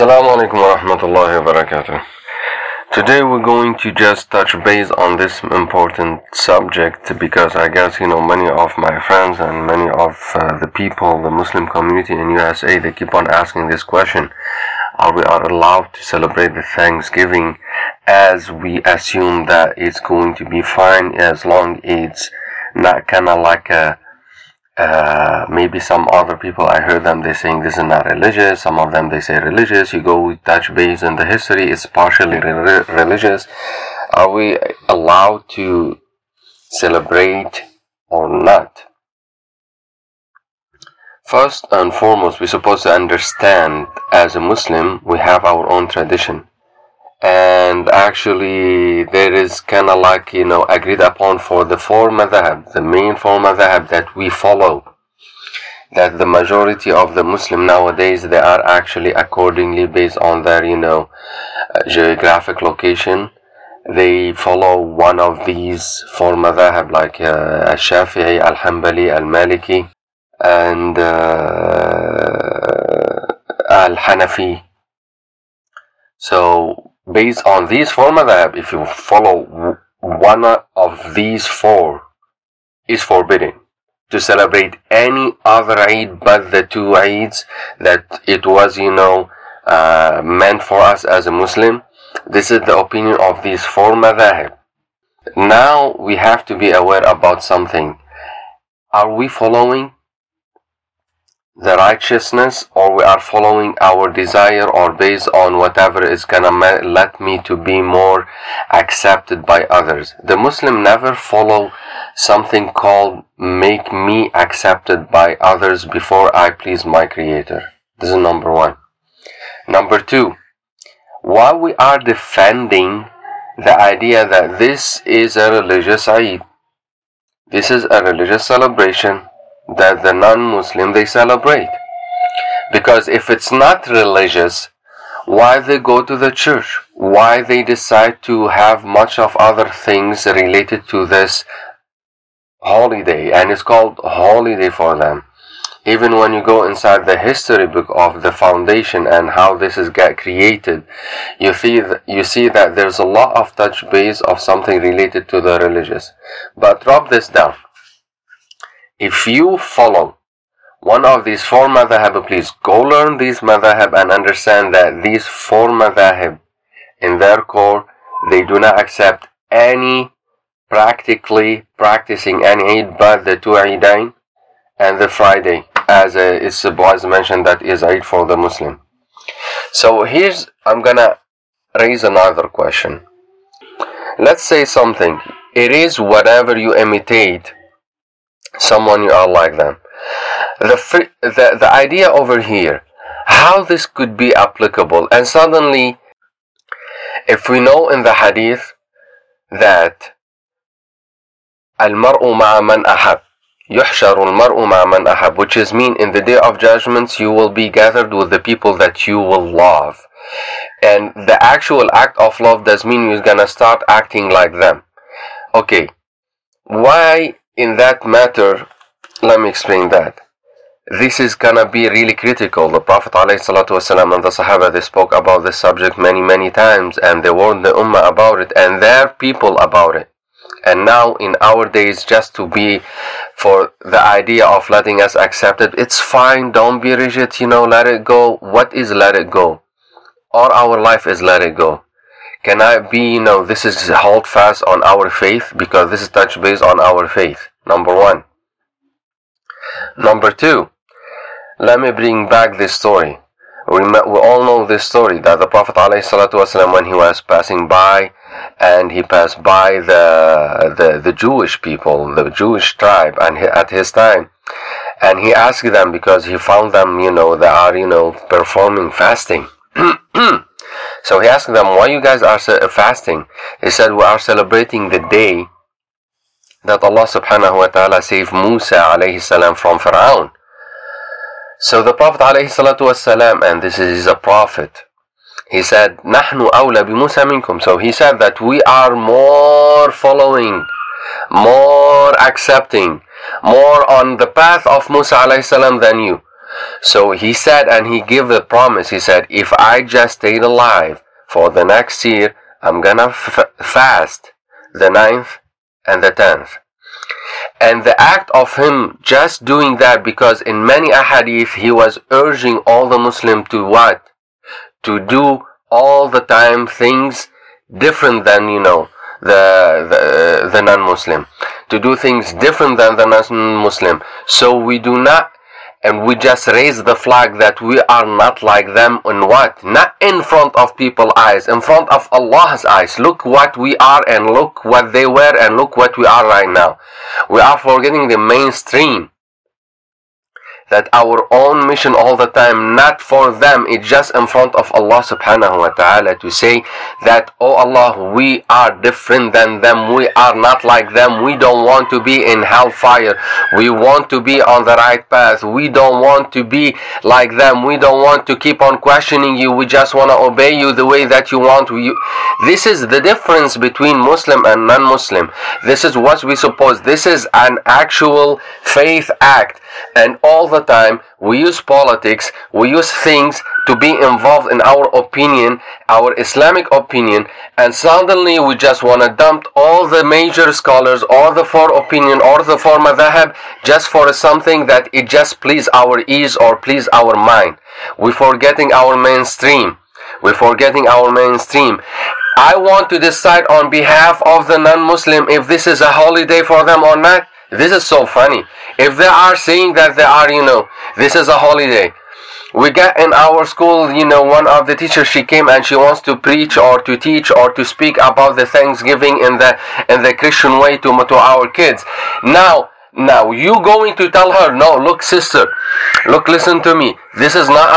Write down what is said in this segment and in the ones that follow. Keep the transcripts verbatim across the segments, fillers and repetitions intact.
Assalamu alaikum wa rahmatullahi wa barakatuh. Today we're going to just touch base on this important subject because I guess, you know, many of my friends and many of uh, the people, the Muslim community in U S A, they keep on asking this question. Are we are allowed to celebrate the Thanksgiving as we assume that it's going to be fine as long it's not kind of like a Uh, maybe some other people, I heard them, they saying this is not religious. Some of them, they say religious. You go touch base in the history, it's partially re religious. Are we allowed to celebrate or not? First and foremost, we're supposed to understand as a Muslim, we have our own tradition. And actually there is kind of like, you know, agreed upon for the four madhahib, the main four madhahib that we follow, that the majority of the Muslim nowadays, they are actually accordingly based on their, you know, uh, geographic location, they follow one of these four madhahib, like uh, al-Shafi'i, al-Hanbali, al-Maliki, and uh, al-Hanafi. So based on these four madhab, if you follow one of these four, is forbidden to celebrate any other Eid but the two Eids that it was, you know, uh, meant for us as a Muslim. This is the opinion of these four madhab. Now we have to be aware about something. Are we following the righteousness, or we are following our desire, or based on whatever is gonna let me to be more accepted by others? The Muslim never follow something called make me accepted by others before I please my Creator. This is number one. Number two, while we are defending the idea that this is a religious Eid, this is a religious celebration that the non-Muslim they celebrate, because if it's not religious, why they go to the church? Why they decide to have much of other things related to this holiday? And it's called holiday for them. Even when you go inside the history book of the foundation and how this is got created, you see, you see that there's a lot of touch base of something related to the religious. But drop this down. If you follow one of these four madhahib, please go learn these madhahib and understand that these four madhahib, in their core, they do not accept any practically practicing any Eid but the two Eidain and the Friday, as it's was mentioned that is Eid for the Muslim. So here's, I'm gonna raise another question. Let's say something. It is whatever you imitate someone you are like them. The, free, the the idea over here, how this could be applicable, and suddenly, if we know in the Hadith that al-mar'u ma'a man ahab yuhsharu, al-mar'u ma'a man ahab, which is mean in the day of judgments you will be gathered with the people that you will love, and the actual act of love does mean you're gonna start acting like them. Okay, why? In that matter, let me explain that. This is gonna be really critical. The Prophet ﷺ and the Sahaba, they spoke about this subject many, many times, and they warned the Ummah about it and their people about it. And now in our days, just to be for the idea of letting us accept it, it's fine, don't be rigid, you know, let it go. What is let it go? All our life is let it go. Can I be, you know, this is hold fast on our faith, because this is touch based on our faith, number one. Number two, let me bring back this story. We, we all know this story, that the Prophet ﷺ, when he was passing by, and he passed by the, the, the Jewish people, the Jewish tribe, and he, at his time, and he asked them, because he found them, you know, they are, you know, performing fasting. So he asked them, why you guys are fasting? They said, we are celebrating the day that Allah subhanahu wa ta'ala saved Musa alayhi salam from Faraon. So the Prophet alayhi salatu was salam, and this is a prophet, he said, Nahnu awla bi Musa minkum. So he said that we are more following, more accepting, more on the path of Musa alayhi salam than you. So he said, and he gave the promise, he said, if I just stayed alive for the next year, I'm gonna f fast the ninth and the tenth. And the act of him just doing that, because in many ahadith he was urging all the Muslim to what? To do all the time things different than, you know, the, the, the non-Muslim. To do things different than the non-Muslim. So we do not, and we just raise the flag that we are not like them in what? Not in front of people's eyes, in front of Allah's eyes. Look what we are and look what they were and look what we are right now. We are forgetting the mainstream. That our own mission all the time, not for them, it's just in front of Allah subhanahu wa ta'ala to say that, oh Allah, we are different than them, we are not like them, we don't want to be in hellfire, we want to be on the right path, we don't want to be like them, we don't want to keep on questioning you, we just want to obey you the way that you want. We, this is the difference between Muslim and non-Muslim. This is what we suppose. This is an actual faith act. And all the time we use politics, we use things to be involved in our opinion, our Islamic opinion, and suddenly we just want to dump all the major scholars, all the four opinion, or the four madhahib, just for something that it just please our ears or please our mind. We're forgetting our mainstream. We're forgetting our mainstream. I want to decide on behalf of the non-Muslim if this is a holiday for them or not. This is so funny. If they are saying that they are, you know, this is a holiday. We got in our school, you know, one of the teachers, she came and she wants to preach or to teach or to speak about the Thanksgiving in the in the Christian way to, to our kids. Now, now you going to tell her, no, look, sister, look, listen to me. This is not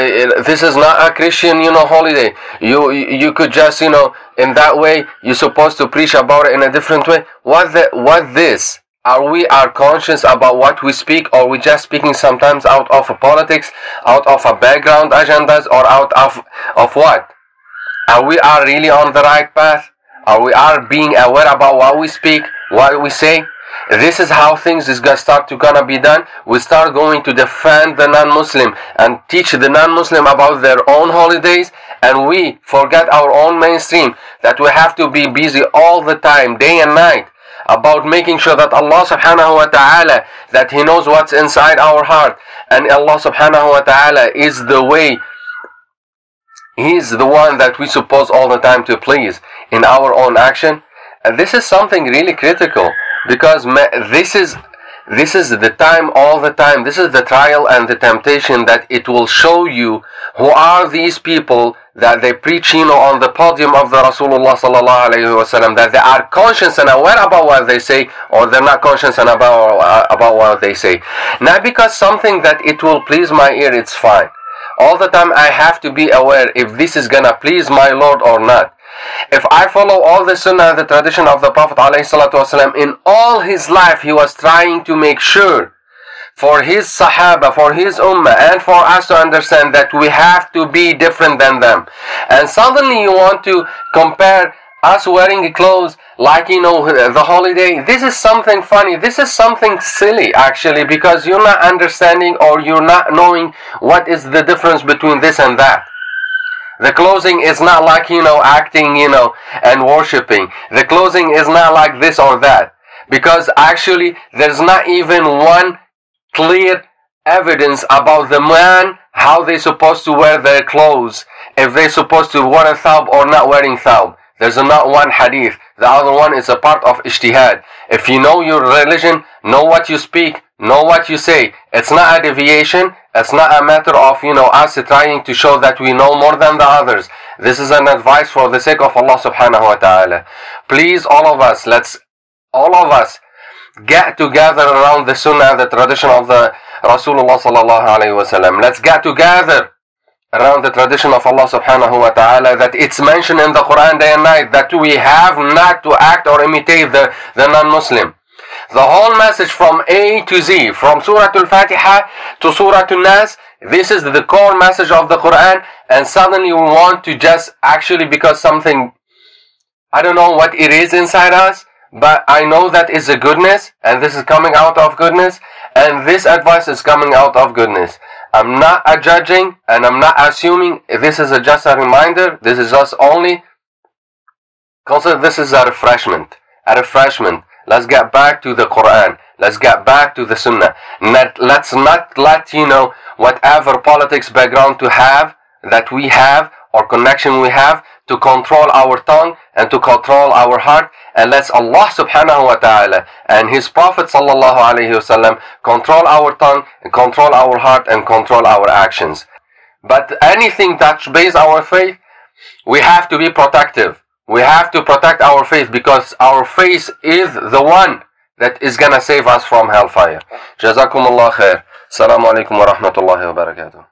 a this is not a Christian, you know, holiday. You you could just, you know, in that way you're supposed to preach about it in a different way. What the what this? Are we are conscious about what we speak, or we just speaking sometimes out of politics, out of a background agendas, or out of of what? Are we are really on the right path? Are we are being aware about what we speak, what we say? This is how things is gonna start to gonna be done. We start going to defend the non-Muslim and teach the non-Muslim about their own holidays, and we forget our own mainstream that we have to be busy all the time, day and night, about making sure that Allah subhanahu wa ta'ala, that He knows what's inside our heart, and Allah subhanahu wa ta'ala is the way, He is the one that we suppose all the time to please in our own action. And this is something really critical, because this is this is the time, all the time, this is the trial and the temptation, that it will show you who are these people that they preach, you know, on the podium of the Rasulullah sallallahu alayhi wa sallam, that they are conscious and aware about what they say, or they're not conscious and about, uh, about what they say. Not because something that it will please my ear, it's fine. All the time I have to be aware if this is gonna please my Lord or not. If I follow all the Sunnah and the tradition of the Prophet alayhi salatu wa sallam, in all his life he was trying to make sure for his Sahaba, for his Ummah, and for us to understand that we have to be different than them. And suddenly you want to compare us wearing clothes like, you know, the holiday. This is something funny. This is something silly, actually, because you're not understanding or you're not knowing what is the difference between this and that. The clothing is not like, you know, acting, you know, and worshipping. The clothing is not like this or that. Because actually, there's not even one clear evidence about the man, how they supposed to wear their clothes, if they supposed to wear a thawb or not wearing thawb. There's not one hadith. The other one is a part of Ijtihad. If you know your religion, know what you speak, know what you say. It's not a deviation. It's not a matter of, you know, us trying to show that we know more than the others. This is an advice for the sake of Allah subhanahu wa ta'ala. Please, all of us, let's, all of us, get together around the Sunnah, the tradition of the Rasulullah sallallahu alayhi wa sallam. Let's get together around the tradition of Allah subhanahu wa ta'ala, that it's mentioned in the Quran day and night, that we have not to act or imitate the, the non-Muslim. The whole message from A to Z, from Surah Al-Fatiha to Surah Al-Nas, this is the core message of the Quran, and suddenly we want to just, actually, because something, I don't know what it is inside us, but I know that it's a goodness, and this is coming out of goodness, and this advice is coming out of goodness. I'm not judging and I'm not assuming. This is a, just a reminder. This is us only. Consider this is a refreshment. A refreshment. Let's get back to the Qur'an. Let's get back to the Sunnah. Not, let's not let, you know, whatever politics background to have, that we have, or connection we have, to control our tongue and to control our heart. And let's Allah subhanahu wa ta'ala and His Prophet sallallahu alayhi wa sallam control our tongue, and control our heart, and control our actions. But anything that based our faith, we have to be protective. We have to protect our faith, because our faith is the one that is going to save us from hellfire. Jazakumullah khair. Assalamu alaikum wa rahmatullahi wa barakatuh.